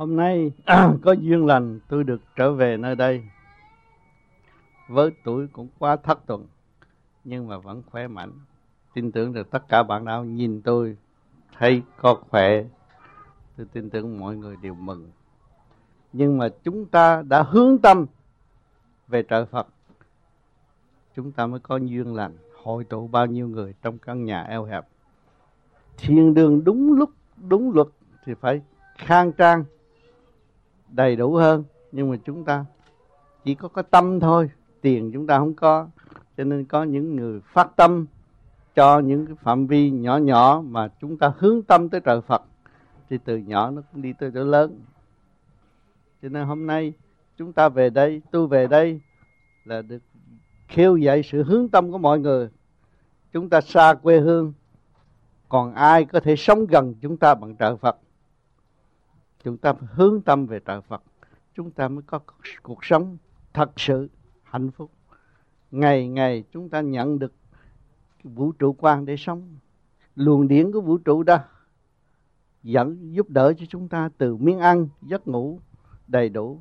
Hôm nay có duyên lành tôi được trở về nơi đây. Với tuổi cũng quá thất tuần, nhưng mà vẫn khỏe mạnh. Tin tưởng được tất cả bạn nào nhìn tôi thấy có khỏe. Tôi tin tưởng mọi người đều mừng. Nhưng mà chúng ta đã hướng tâm về trời Phật, chúng ta mới có duyên lành hội tụ bao nhiêu người trong căn nhà eo hẹp. Thiền đường đúng lúc, đúng luật thì phải khang trang, đầy đủ hơn. Nhưng mà chúng ta chỉ có cái tâm thôi, tiền chúng ta không có. Cho nên có những người phát tâm cho những cái phạm vi nhỏ nhỏ mà chúng ta hướng tâm tới trời Phật, thì từ nhỏ nó cũng đi tới chỗ lớn. Cho nên hôm nay chúng ta về đây, tôi về đây là được khiêu dậy sự hướng tâm của mọi người. Chúng ta xa quê hương, còn ai có thể sống gần chúng ta bằng trời Phật? Chúng ta hướng tâm về trời Phật, chúng ta mới có cuộc sống thật sự hạnh phúc. Ngày ngày chúng ta nhận được vũ trụ quan để sống. Luồng điển của vũ trụ đó dẫn giúp đỡ cho chúng ta từ miếng ăn, giấc ngủ đầy đủ.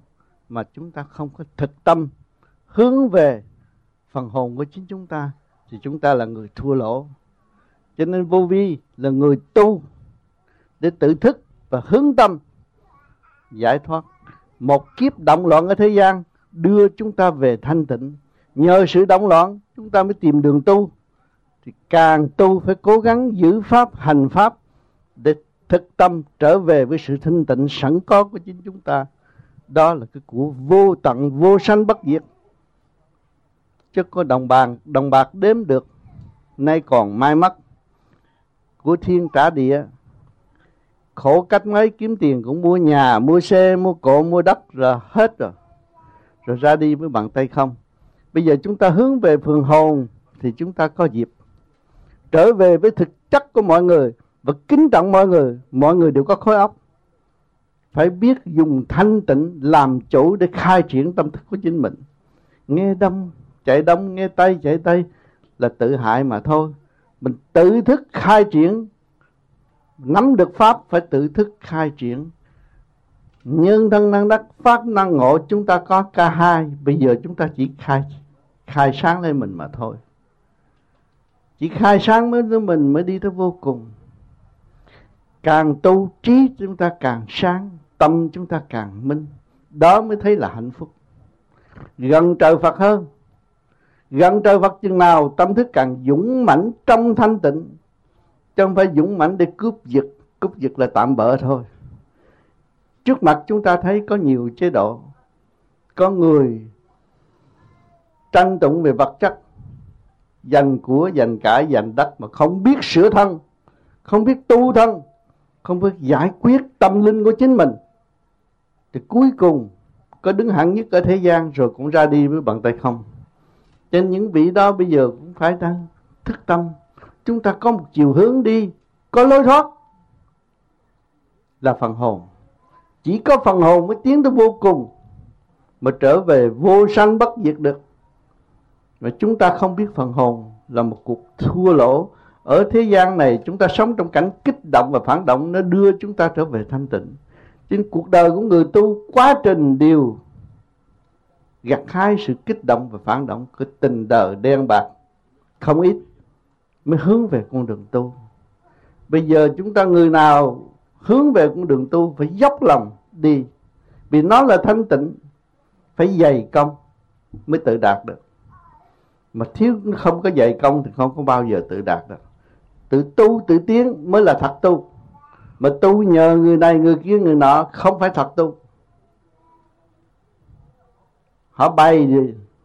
Mà chúng ta không có thực tâm hướng về phần hồn của chính chúng ta, thì chúng ta là người thua lỗ. Cho nên vô vi là người tu để tự thức và hướng tâm giải thoát. Một kiếp động loạn ở thế gian đưa chúng ta về thanh tịnh. Nhờ sự động loạn chúng ta mới tìm đường tu. Thì càng tu phải cố gắng giữ pháp, hành pháp để thực tâm trở về với sự thanh tịnh sẵn có của chính chúng ta. Đó là cái của vô tận, vô sanh bất diệt. Chứ có đồng bạc đếm được, nay còn mai mất. Của thiên trả địa, khổ cách mấy kiếm tiền cũng mua nhà, mua xe, mua cộ, mua đất là hết rồi. Rồi ra đi với bàn tay không. Bây giờ chúng ta hướng về phần hồn thì chúng ta có dịp trở về với thực chất của mọi người và kính trọng mọi người đều có khối óc. Phải biết dùng thanh tịnh làm chủ để khai triển tâm thức của chính mình. Nghe đông, nghe tây, chạy tây là tự hại mà thôi. Mình tự thức khai triển, nắm được pháp phải tự thức khai triển. Nhân thân năng đắc, pháp năng ngộ, chúng ta có cả hai. Bây giờ chúng ta chỉ khai sáng lên mình mà thôi. Chỉ khai sáng mới mình mới đi tới vô cùng. Càng tu trí chúng ta càng sáng, tâm chúng ta càng minh. Đó mới thấy là hạnh phúc. Gần trời Phật hơn. Gần trời Phật chừng nào tâm thức càng dũng mãnh trong thanh tịnh. Chứ không phải dũng mãnh để cướp giật là tạm bỡ thôi. Trước mặt chúng ta thấy có nhiều chế độ. Có người tranh tụng về vật chất, giành của, giành cải, giành đất mà không biết sửa thân, không biết tu thân, không biết giải quyết tâm linh của chính mình. Thì cuối cùng có đứng hạng nhất ở thế gian rồi cũng ra đi với bàn tay không. Trên những vị đó bây giờ cũng phải đang thức tâm. Chúng ta có một chiều hướng đi, có lối thoát là phần hồn. Chỉ có phần hồn mới tiến tới vô cùng, mà trở về vô sanh bất diệt được. Mà chúng ta không biết phần hồn là một cuộc thua lỗ. Ở thế gian này chúng ta sống trong cảnh kích động và phản động, nó đưa chúng ta trở về thanh tịnh. Trên cuộc đời của người tu, quá trình đều gặt hái sự kích động và phản động của tình đời đen bạc không ít, mới hướng về con đường tu. Bây giờ chúng ta người nào hướng về con đường tu phải dốc lòng đi, vì nó là thanh tịnh. Phải dày công mới tự đạt được. Mà thiếu không có dày công thì không có bao giờ tự đạt được. Tự tu tự tiến mới là thật tu. Mà tu nhờ người này người kia người nọ không phải thật tu. Họ bày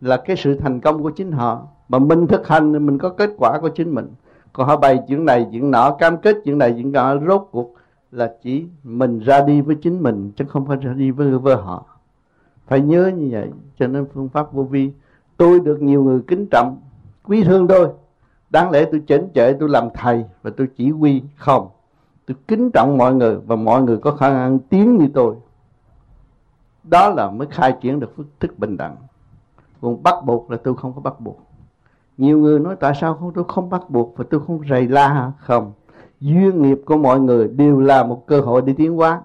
là cái sự thành công của chính họ, mà mình thực hành thì mình có kết quả của chính mình. Còn họ bày chuyện này chuyện nọ, cam kết chuyện này chuyện nọ, rốt cuộc là chỉ mình ra đi với chính mình, chứ không phải ra đi với họ. Phải nhớ như vậy. Cho nên phương pháp vô vi, tôi được nhiều người kính trọng, quý thương tôi. Đáng lẽ tôi chảnh chệ, tôi làm thầy và tôi chỉ huy, không. Tôi kính trọng mọi người và mọi người có khả năng tiến như tôi. Đó là mới khai triển được phước thức bình đẳng. Còn bắt buộc là tôi không có bắt buộc. Nhiều người nói tại sao tôi không bắt buộc và tôi không rầy la hả? Không. Duyên nghiệp của mọi người đều là một cơ hội để tiến hóa.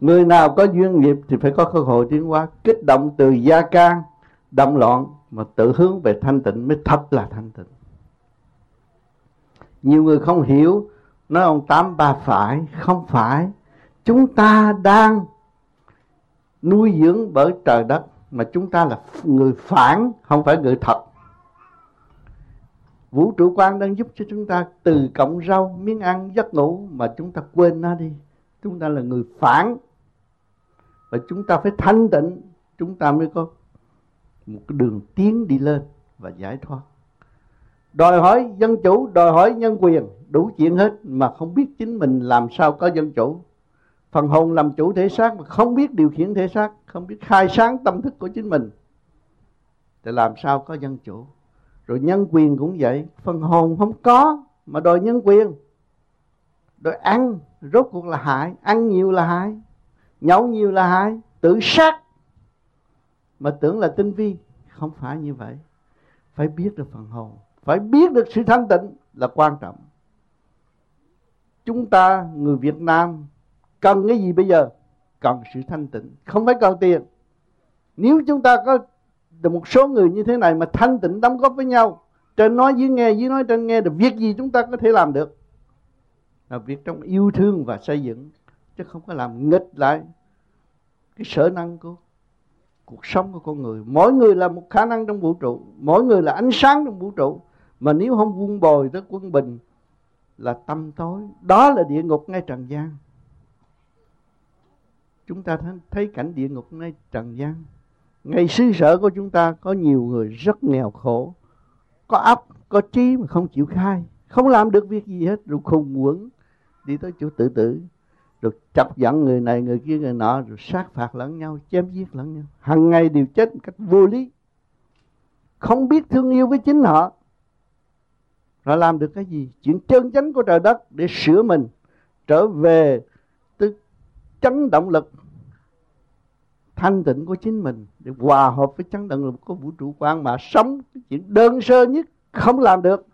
Người nào có duyên nghiệp thì phải có cơ hội tiến hóa. Kích động từ gia can động loạn mà tự hướng về thanh tịnh mới thật là thanh tịnh. Nhiều người không hiểu, nói ông Tám ba phải. Không phải, chúng ta đang nuôi dưỡng bởi trời đất, mà chúng ta là người phản, không phải người thật. Vũ trụ quan đang giúp cho chúng ta từ cọng rau, miếng ăn, giấc ngủ, mà chúng ta quên nó đi. Chúng ta là người phản, và chúng ta phải thanh tịnh, chúng ta mới có một cái đường tiến đi lên và giải thoát. Đòi hỏi dân chủ, đòi hỏi nhân quyền, đủ chuyện hết, mà không biết chính mình làm sao có dân chủ. Phần hồn làm chủ thể xác mà không biết điều khiển thể xác, không biết khai sáng tâm thức của chính mình thì làm sao có dân chủ. Rồi nhân quyền cũng vậy, phần hồn không có mà đòi nhân quyền, đòi ăn, rốt cuộc là hại. Ăn nhiều là hại, nhậu nhiều là hại, tự sát mà tưởng là tinh vi. Không phải như vậy. Phải biết được phần hồn, phải biết được sự thanh tịnh là quan trọng. Chúng ta người Việt Nam cần cái gì bây giờ? Cần sự thanh tịnh, không phải cần tiền. Nếu chúng ta có một số người như thế này mà thanh tịnh đóng góp với nhau, trên nói dưới nghe, dưới nói trên nghe, được việc gì chúng ta có thể làm được là việc trong yêu thương và xây dựng, chứ không có làm nghịch lại cái sở năng của cuộc sống của con người. Mỗi người là một khả năng trong vũ trụ, mỗi người là ánh sáng trong vũ trụ, mà nếu không vun bồi tới quân bình là tâm tối, đó là địa ngục ngay trần gian. Chúng ta thấy cảnh địa ngục ngay trần gian. Ngay xứ sở của chúng ta có nhiều người rất nghèo khổ, có óc, có trí mà không chịu khai, không làm được việc gì hết, rồi khùng quẩn đi tới chỗ tự tử, rồi chọc giận người này người kia người nọ, rồi sát phạt lẫn nhau, chém giết lẫn nhau, hằng ngày đều chết một cách vô lý, không biết thương yêu với chính họ. Rồi làm được cái gì? Chuyện chân chánh của trời đất để sửa mình trở về tới chấn động lực thanh tịnh của chính mình, để hòa hợp với chấn động lực của vũ trụ quan, mà sống cái chuyện đơn sơ nhất không làm được.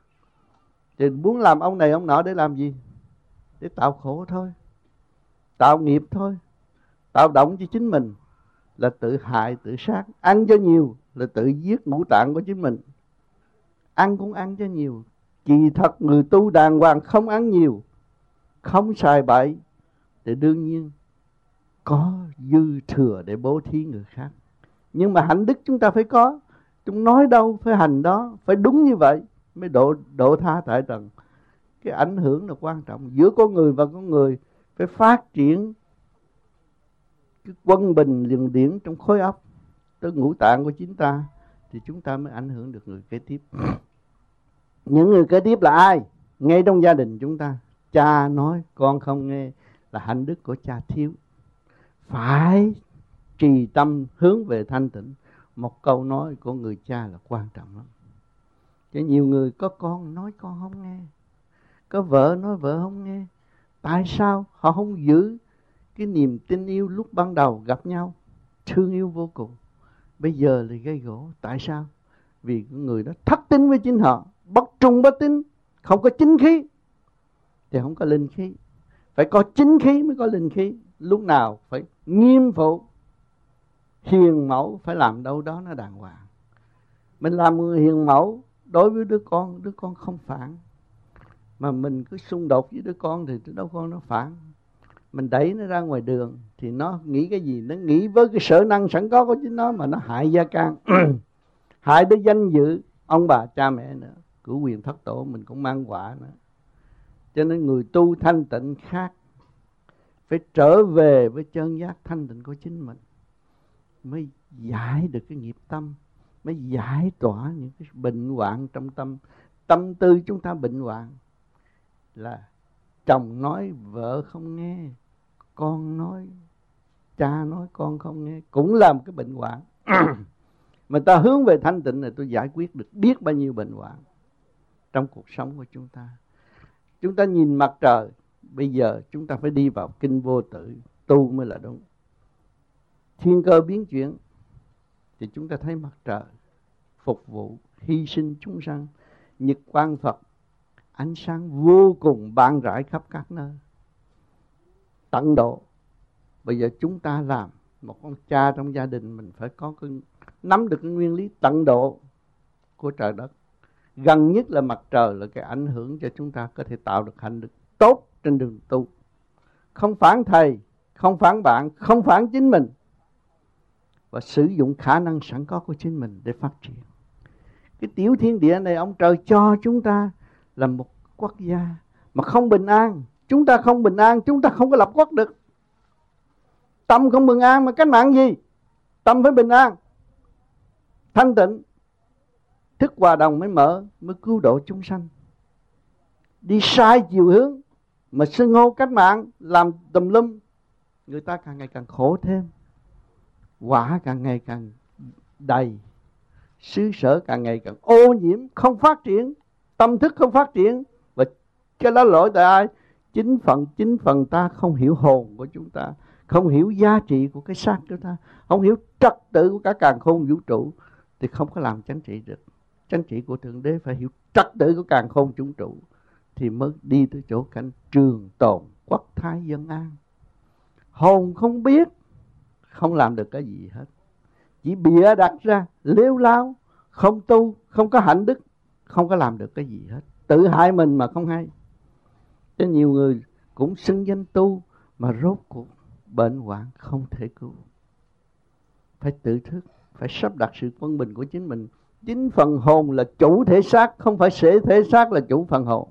Thì muốn làm ông này ông nọ để làm gì? Để tạo khổ thôi, tạo nghiệp thôi, tạo động cho chính mình là tự hại tự sát. Ăn cho nhiều là tự giết ngũ tạng của chính mình. Ăn cũng ăn cho nhiều, kỳ thật người tu đàng hoàng không ăn nhiều, không xài bậy thì đương nhiên có dư thừa để bố thí người khác. Nhưng mà hạnh đức chúng ta phải có, chúng nói đâu phải hành đó, phải đúng như vậy mới độ tha tại trần. Cái ảnh hưởng là quan trọng, giữa con người và con người phải phát triển cái quân bình liền điển trong khối óc tới ngũ tạng của chính ta, thì chúng ta mới ảnh hưởng được người kế tiếp. Những người kế tiếp là ai? Ngay trong gia đình chúng ta, cha nói con không nghe là hạnh đức của cha thiếu. Phải trì tâm hướng về thanh tịnh. Một câu nói của người cha là quan trọng lắm. Chứ nhiều người có con nói con không nghe, có vợ nói vợ không nghe. Tại sao họ không giữ cái niềm tin yêu lúc ban đầu gặp nhau, thương yêu vô cùng, bây giờ lại gây gỗ? Tại sao? Vì người đó thất tín với chính họ, bất trung bất tín, không có chính khí thì không có linh khí. Phải có chính khí mới có linh khí. Lúc nào phải nghiêm phụ, hiền mẫu, phải làm đâu đó nó đàng hoàng. Mình làm người hiền mẫu đối với đứa con không phản. Mà mình cứ xung đột với đứa con thì đứa con nó phản. Mình đẩy nó ra ngoài đường thì nó nghĩ cái gì? Nó nghĩ với cái sở năng sẵn có của chính nó, mà nó hại gia can, hại tới danh dự ông bà cha mẹ nữa, cửu quyền thất tổ mình cũng mang quả nữa. Cho nên người tu thanh tịnh khác, phải trở về với chân giác thanh tịnh của chính mình mới giải được cái nghiệp tâm, mới giải tỏa những cái bệnh hoạn trong tâm. Tâm tư chúng ta bệnh hoạn là chồng nói vợ không nghe, con nói cha nói con không nghe, cũng là một cái bệnh hoạn. Mà ta hướng về thanh tịnh là tôi giải quyết được biết bao nhiêu bệnh hoạn trong cuộc sống của chúng ta. Chúng ta nhìn mặt trời, bây giờ chúng ta phải đi vào kinh vô tự, tu mới là đúng. Thiên cơ biến chuyển thì chúng ta thấy mặt trời phục vụ, hy sinh chúng sanh. Nhật quang Phật, ánh sáng vô cùng ban rải khắp các nơi, tận độ Bây giờ chúng ta làm một con cha trong gia đình, mình phải có cái, nắm được cái nguyên lý tận độ của trời đất. Gần nhất là mặt trời, là cái ảnh hưởng cho chúng ta có thể tạo được hạnh đức tốt trên đường tu. Không phản thầy, không phản bạn, không phản chính mình, và sử dụng khả năng sẵn có của chính mình để phát triển. Cái tiểu thiên địa này ông trời cho chúng ta là một quốc gia mà không bình an. Chúng ta không bình an, chúng ta không có lập quốc được. Tâm không bình an mà cách mạng gì? Tâm phải bình an, thanh tịnh, thức hòa đồng mới mở, mới cứu độ chúng sanh. Đi sai chiều hướng mà xưng hô cách mạng, làm tùm lum, người ta càng ngày càng khổ thêm, quả càng ngày càng đầy, xứ sở càng ngày càng ô nhiễm, không phát triển, tâm thức không phát triển. Và cái đó lỗi tại ai? Chính phần ta không hiểu hồn của chúng ta, không hiểu giá trị của cái xác của ta, không hiểu trật tự của cả càn khôn vũ trụ, thì không có làm chánh trị được. Chánh trị của Thượng Đế phải hiểu trật tự của càn khôn vũ trụ thì mới đi tới chỗ cảnh trường tồn, quốc thái dân an. Hồn không biết, không làm được cái gì hết, chỉ bịa đặt ra, lêu láo, không tu, không có hạnh đức, không có làm được cái gì hết, tự hại mình mà không hay. Cho nhiều người cũng xưng danh tu mà rốt cuộc bệnh hoạn không thể cứu. Phải tự thức, phải sắp đặt sự quân bình của chính mình. Chính phần hồn là chủ thể xác, không phải thể xác là chủ phần hồn,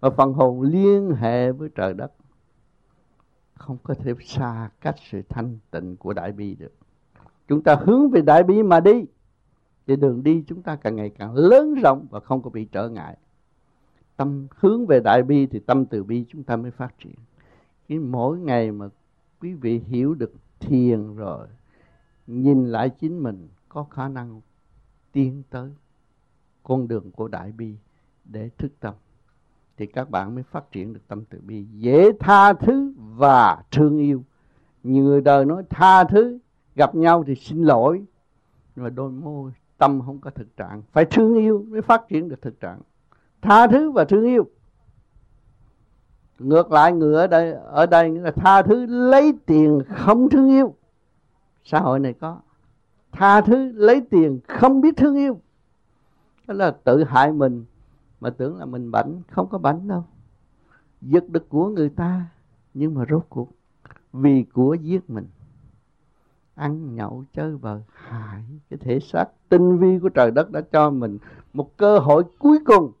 mà phần hồn liên hệ với trời đất, không có thể xa cách sự thanh tịnh của đại bi được. Chúng ta hướng về đại bi mà đi thì đường đi chúng ta càng ngày càng lớn rộng và không có bị trở ngại. Tâm hướng về đại bi thì tâm từ bi chúng ta mới phát triển. Cái mỗi ngày mà quý vị hiểu được thiền rồi, nhìn lại chính mình, có khả năng tiến tới con đường của đại bi để thức tâm, thì các bạn mới phát triển được tâm từ bi, dễ tha thứ và thương yêu. Nhiều người đời nói tha thứ, gặp nhau thì xin lỗi, nhưng mà đôi môi tâm không có thực trạng. Phải thương yêu mới phát triển được thực trạng. Tha thứ và thương yêu. Ngược lại, người ở đây là tha thứ lấy tiền không thương yêu. Xã hội này có tha thứ lấy tiền không biết thương yêu, đó là tự hại mình mà tưởng là mình bảnh. Không có bảnh đâu, giật được của người ta nhưng mà rốt cuộc vì của giết mình, ăn nhậu chơi bời, hại cái thể xác tinh vi của trời đất đã cho mình một cơ hội cuối cùng.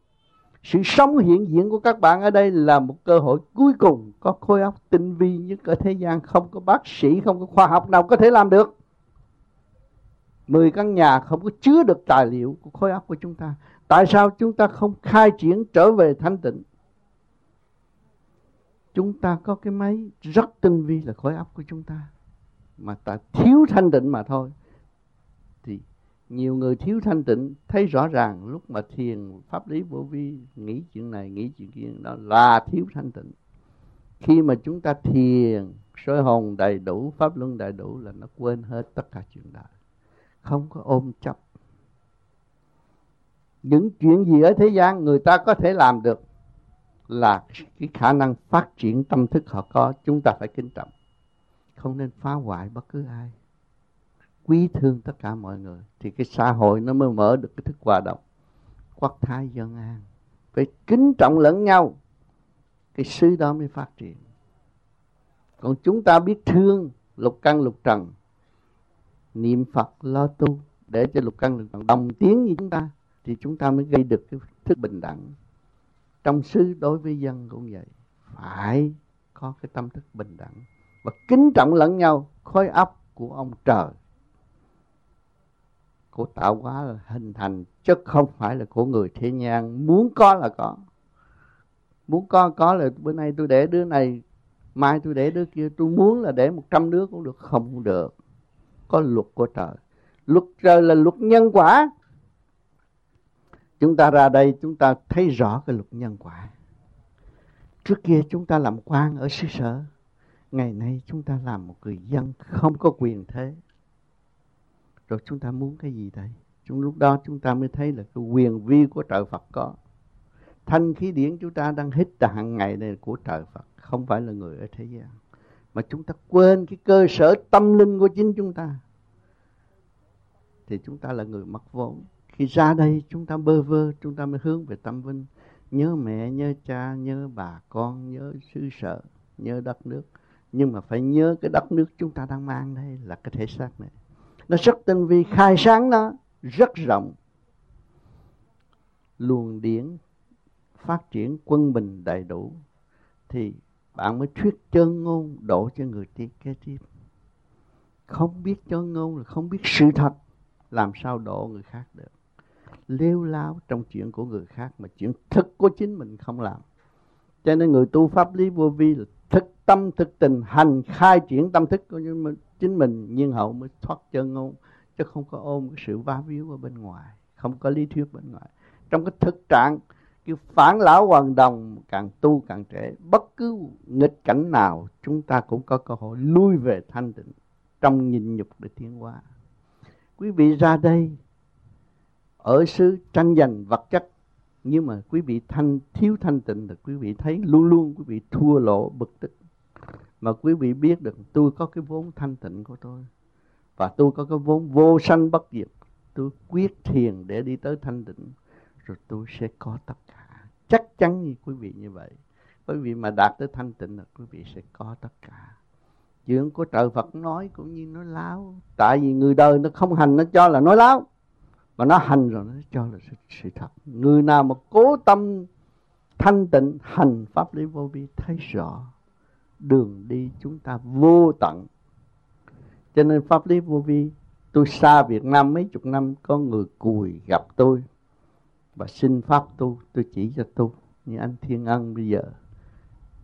Sự sống hiện diện của các bạn ở đây là một cơ hội cuối cùng. Có khối óc tinh vi nhất ở thế gian, không có bác sĩ, không có khoa học nào có thể làm được. 10 căn nhà không có chứa được tài liệu của khối óc của chúng ta. Tại sao chúng ta không khai triển trở về thanh tịnh? Chúng ta có cái máy rất tinh vi là khối óc của chúng ta, mà ta thiếu thanh tịnh mà thôi. Thì nhiều người thiếu thanh tịnh thấy rõ ràng, lúc mà thiền pháp lý vô vi nghĩ chuyện này nghĩ chuyện kia, đó là thiếu thanh tịnh. Khi mà chúng ta thiền soi hồn đầy đủ, pháp luân đầy đủ, là nó quên hết tất cả chuyện đời, không có ôm chấp. Những chuyện gì ở thế gian người ta có thể làm được là cái khả năng phát triển tâm thức họ có, chúng ta phải kính trọng, không nên phá hoại bất cứ ai, quý thương tất cả mọi người, thì cái xã hội nó mới mở được cái thức hòa đồng, quốc thái dân an. Phải kính trọng lẫn nhau, cái xứ đó mới phát triển. Còn chúng ta biết thương lục căn lục trần, niệm Phật lo tu để cho lục căn lục trần đồng tiếng như chúng ta, thì chúng ta mới gây được cái thức bình đẳng. Trong xứ đối với dân cũng vậy, phải có cái tâm thức bình đẳng và kính trọng lẫn nhau. Khối óc của ông trời, của tạo hóa là hình thành, chứ không phải là của người thế gian. Muốn có là có, muốn có là bữa nay tôi để đứa này, mai tôi để đứa kia, tôi muốn là để 100 đứa cũng được. Không được, có luật của trời. Luật trời là luật nhân quả. Chúng ta ra đây chúng ta thấy rõ cái luật nhân quả. Trước kia chúng ta làm quan ở xứ sở, ngày nay chúng ta làm một người dân không có quyền thế. Rồi chúng ta muốn cái gì đây? Lúc đó chúng ta mới thấy là cái quyền vi của trời Phật có. Thanh khí điển chúng ta đang hít hàng ngày này của trời Phật, không phải là người ở thế gian. mà chúng ta quên cái cơ sở tâm linh của chính chúng ta, thì chúng ta là người mất vốn. Khi ra đây chúng ta bơ vơ, chúng ta mới hướng về tâm vinh, nhớ mẹ, nhớ cha, nhớ bà con, nhớ xứ sở, nhớ đất nước. Nhưng mà phải nhớ cái đất nước chúng ta đang mang đây là cái thể xác này. Nó rất tinh vi, khai sáng nó rất rộng. Luồng điển phát triển quân bình đầy đủ thì bạn mới thuyết chân ngôn độ cho người tiên kế tiếp. Không biết chân ngôn là không biết sự thật, làm sao độ người khác được. Lêu láo trong chuyện của người khác mà chuyện thực của chính mình không làm. Cho nên người tu pháp lý vô vi là thực tâm thực tình, hành khai triển tâm thức của chính mình, nhưng hậu mới thoát chân ngôn, chứ không có ôm cái sự vá víu ở bên ngoài, không có lý thuyết bên ngoài. Trong cái thực trạng cái phản lão hoàn đồng, càng tu càng trễ, bất cứ nghịch cảnh nào chúng ta cũng có cơ hội lui về thanh tịnh trong nhịn nhục để tiến hóa. Quý vị ra đây ở xứ tranh giành vật chất, nhưng mà quý vị thiếu thanh tịnh thì quý vị thấy luôn luôn quý vị thua lỗ bực tức. Mà quý vị biết được tôi có cái vốn thanh tịnh của tôi, và tôi có cái vốn vô sanh bất diệt, tôi quyết thiền để đi tới thanh tịnh, rồi tôi sẽ có tất cả. Chắc chắn như quý vị như vậy. Quý vị mà đạt tới thanh tịnh là quý vị sẽ có tất cả. Chuyện của trời Phật nói cũng như nói láo. Tại vì người đời nó không hành, nó cho là nói láo, mà nó hành rồi nó cho là sự thật. Người nào mà cố tâm thanh tịnh, hành pháp lý vô vi, thấy rõ đường đi chúng ta vô tận. Cho nên pháp lý vô vi, tôi xa Việt Nam mấy chục năm, có người cùi gặp tôi và xin pháp tu, tôi chỉ cho tu. Như anh Thiên Ân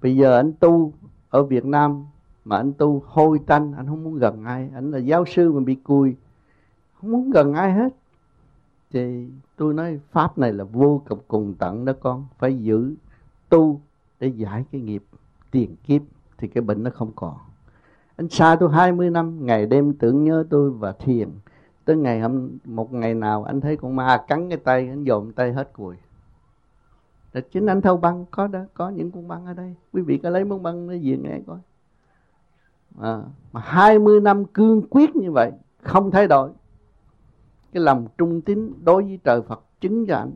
bây giờ anh tu ở Việt Nam mà anh tu hôi tanh, anh không muốn gần ai. Anh là giáo sư mà bị cùi, không muốn gần ai hết. Thì tôi nói pháp này là vô cùng tận đó con, phải giữ tu để giải cái nghiệp tiền kiếp thì cái bệnh nó không còn. Anh xa tôi 20 năm, ngày đêm tưởng nhớ tôi và thiền. Tới ngày một ngày nào anh thấy con ma cắn cái tay, anh dồn tay hết cùi. Là chính anh thâu băng, có đó, có những con băng ở đây. Quý vị có lấy món băng nó diện nghe coi. Mà 20 năm cương quyết như vậy, không thay đổi. Cái lòng trung tín đối với trời Phật chứng cho anh.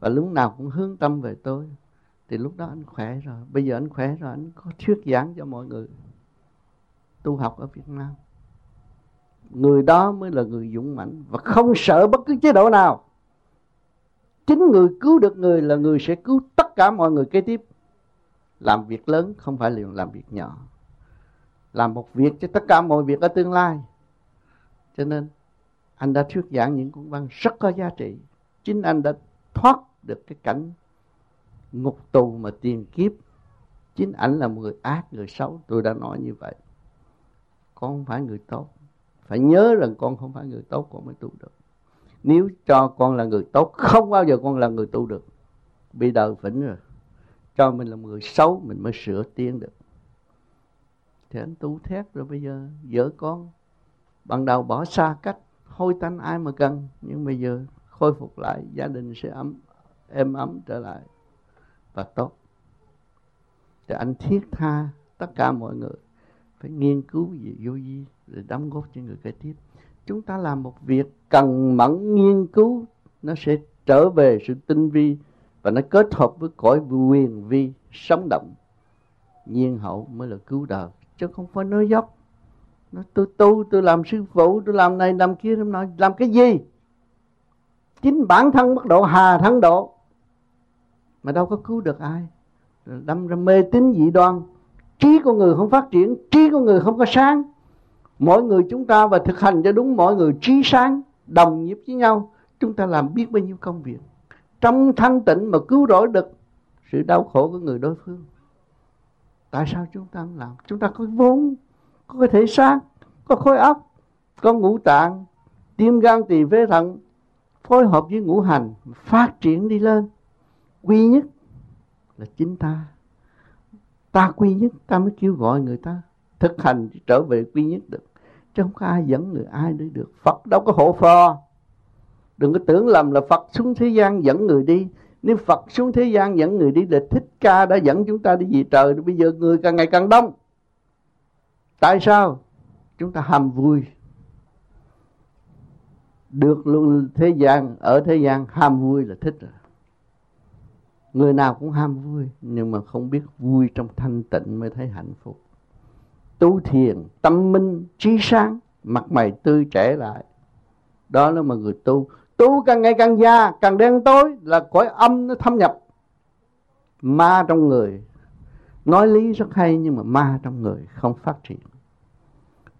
Và lúc nào cũng hướng tâm về tôi. Thì lúc đó anh khỏe rồi. Bây giờ anh khỏe rồi, anh có thuyết giảng cho mọi người tu học ở Việt Nam. Người đó mới là người dũng mãnh và không sợ bất cứ chế độ nào. Chính người cứu được người là người sẽ cứu tất cả mọi người kế tiếp. Làm việc lớn không phải liền làm việc nhỏ, làm một việc cho tất cả mọi việc ở tương lai. Cho nên anh đã thuyết giảng những cuốn băng rất có giá trị. Chính anh đã thoát được cái cảnh ngục tù mà tiền kiếp. Chính anh là một người ác, người xấu. Tôi đã nói như vậy. Con không phải người tốt. Phải nhớ rằng con không phải người tốt con mới tu được. Nếu cho con là người tốt, không bao giờ con là người tu được. Bị đời phỉnh rồi. Cho mình là một người xấu, mình mới sửa tiến được. Thì anh tu thét rồi bây giờ vợ con. Ban đầu bỏ xa cách, hôi tanh ai mà cần. Nhưng bây giờ khôi phục lại, gia đình sẽ êm ấm trở lại và tốt. Thì anh thiết tha tất cả mọi người phải nghiên cứu về vô vi để đóng góp cho người kế tiếp. Chúng ta làm một việc cần mẫn nghiên cứu, nó sẽ trở về sự tinh vi và nó kết hợp với cõi quyền vi sống động. Nhiên hậu mới là cứu đời, chứ không phải nói dốc. Nói tôi tu, tôi làm sư phụ, tôi làm này, làm kia, làm cái gì? Chính bản thân bất độ, hà thân độ. Mà đâu có cứu được ai. Đâm ra mê tín dị đoan. Trí của người không phát triển, trí của người không có sáng. Mỗi người chúng ta và thực hành cho đúng, mỗi người trí sáng, đồng nghiệp với nhau. Chúng ta làm biết bao nhiêu công việc trong thanh tịnh mà cứu rỗi được sự đau khổ của người đối phương. Tại sao chúng ta không làm? Chúng ta có vốn, có cái thể xác, có khối óc, có ngũ tạng, tim gan tỳ phế thận, phối hợp với ngũ hành, phát triển đi lên. Quy nhất là chính ta. Ta quy nhất, ta mới kêu gọi người ta thực hành trở về quy nhất được. Chứ không có ai dẫn người ai đi được. Phật đâu có hộ phò. Đừng có tưởng lầm là Phật xuống thế gian dẫn người đi. Nếu Phật xuống thế gian dẫn người đi, để Thích Ca đã dẫn chúng ta đi về trời. Bây giờ người càng ngày càng đông. Tại sao chúng ta ham vui? Được luôn thế gian, ở thế gian ham vui là thích rồi. Người nào cũng ham vui, nhưng mà không biết vui trong thanh tịnh mới thấy hạnh phúc. Tu thiền, tâm minh, trí sáng, mặt mày tươi trẻ lại. Đó là mà người tu. Tu càng ngày càng già, càng đen tối là cõi âm nó thâm nhập. Ma trong người, nói lý rất hay nhưng mà ma trong người không phát triển.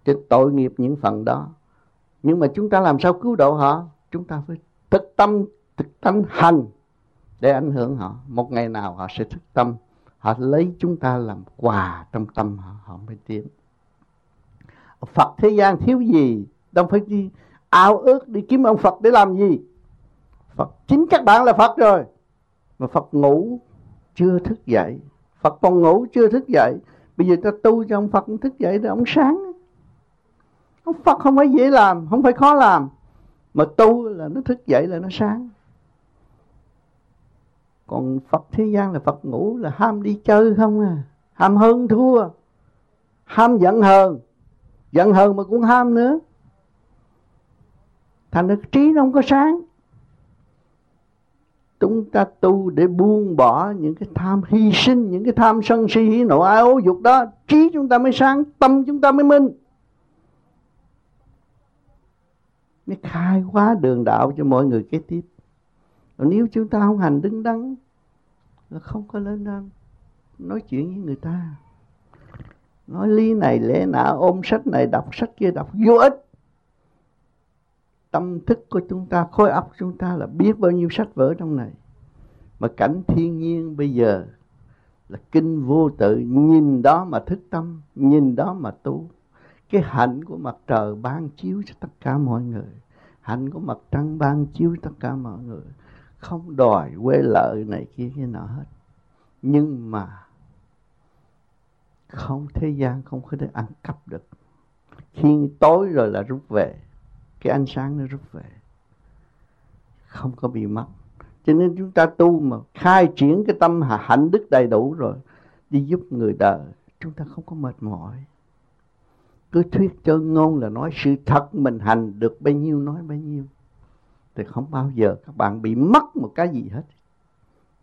Chứ tội nghiệp những phần đó. Nhưng mà chúng ta làm sao cứu độ họ? Chúng ta phải thực tâm hành để ảnh hưởng họ. Một ngày nào họ sẽ thức tâm, họ lấy chúng ta làm quà trong tâm họ, họ mới tiến. Phật thế gian thiếu gì, đâu phải đi ao ước đi kiếm ông Phật để làm gì. Phật chính các bạn là Phật rồi. Mà Phật ngủ chưa thức dậy, Phật còn ngủ chưa thức dậy. Bây giờ ta tu cho ông Phật cũng thức dậy để ông sáng. Ông Phật không phải dễ làm, không phải khó làm. Mà tu là nó thức dậy là nó sáng. Còn Phật thế gian là Phật ngủ, là ham đi chơi không à, ham hơn thua, ham giận hờn mà cũng ham nữa. Thành ra trí nó không có sáng. Chúng ta tu để buông bỏ những cái tham hy sinh, những cái tham sân si hỉ nộ ái ố dục đó, trí chúng ta mới sáng, tâm chúng ta mới minh, mới khai hóa đường đạo cho mọi người kế tiếp. Còn nếu chúng ta không hành đứng đắn là không có lên năng nói chuyện với người ta, nói lý này lẽ nọ, ôm sách này đọc sách kia đọc vô ích. Tâm thức của chúng ta, khối óc chúng ta là biết bao nhiêu sách vở trong này. Mà cảnh thiên nhiên bây giờ là kinh vô tự, nhìn đó mà thức tâm, nhìn đó mà tu. Cái hạnh của mặt trời ban chiếu cho tất cả mọi người, hạnh của mặt trăng ban chiếu cho tất cả mọi người. Không đòi quê lợi này kia cái nọ hết. Nhưng mà không, thế gian không có thể ăn cắp được. Khi tối rồi là rút về, cái ánh sáng nó rút về, không có bị mất. Cho nên chúng ta tu mà khai triển cái tâm hạnh đức đầy đủ rồi, đi giúp người đời, chúng ta không có mệt mỏi. Cứ thuyết chân ngôn là nói sự thật, mình hành được bấy nhiêu nói bấy nhiêu, thì không bao giờ các bạn bị mất một cái gì hết.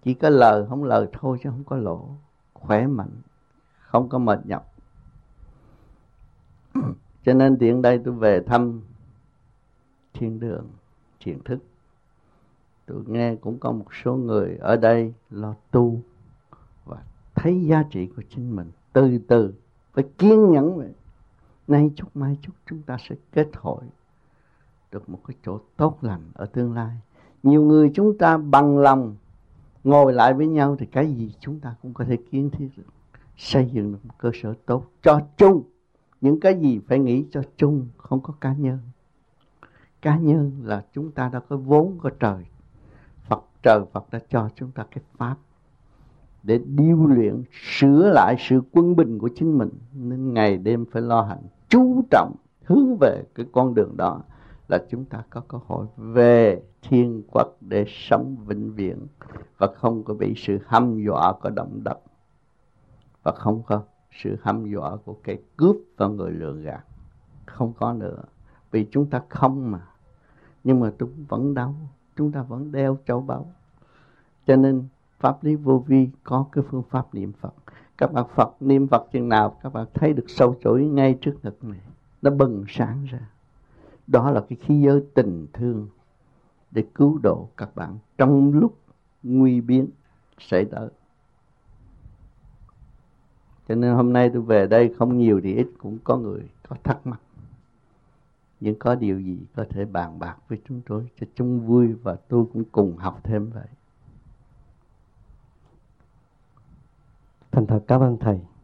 Chỉ có lời không lời thôi chứ không có lỗ. Khỏe mạnh, không có mệt nhọc. Cho nên tiện đây tôi về thăm Thiên Đường Thiền Thức. Tôi nghe cũng có một số người ở đây lo tu và thấy giá trị của chính mình. Từ từ phải kiên nhẫn vậy. Nay chút mai chút chúng ta sẽ kết hội được một cái chỗ tốt lành ở tương lai. Nhiều người chúng ta bằng lòng ngồi lại với nhau thì cái gì chúng ta cũng có thể kiến thiết được, xây dựng được một cơ sở tốt cho chung. Những cái gì phải nghĩ cho chung, không có cá nhân. Cá nhân là chúng ta đã có vốn của trời. Trời Phật đã cho chúng ta cái pháp để điêu luyện, sửa lại sự quân bình của chính mình. Nên ngày đêm phải lo hành, chú trọng hướng về cái con đường đó, là chúng ta có cơ hội về thiên quốc để sống vĩnh viễn, và không có bị sự hăm dọa của động đất, và không có sự hăm dọa của kẻ cướp và người lừa gạt. Không có nữa, vì chúng ta không mà. Nhưng mà chúng vẫn đau, chúng ta vẫn đeo châu báu. Cho nên pháp lý vô vi có cái phương pháp niệm Phật. Các bạn Phật niệm Phật chừng nào các bạn thấy được sâu chuỗi ngay trước ngực này, nó bừng sáng ra. Đó là cái khí giới tình thương để cứu độ các bạn trong lúc nguy biến xảy tới. Cho nên hôm nay tôi về đây không nhiều thì ít, cũng có người có thắc mắc. Nhưng có điều gì có thể bàn bạc với chúng tôi cho chung vui, và tôi cũng cùng học thêm vậy. Thành thật cảm ơn Thầy.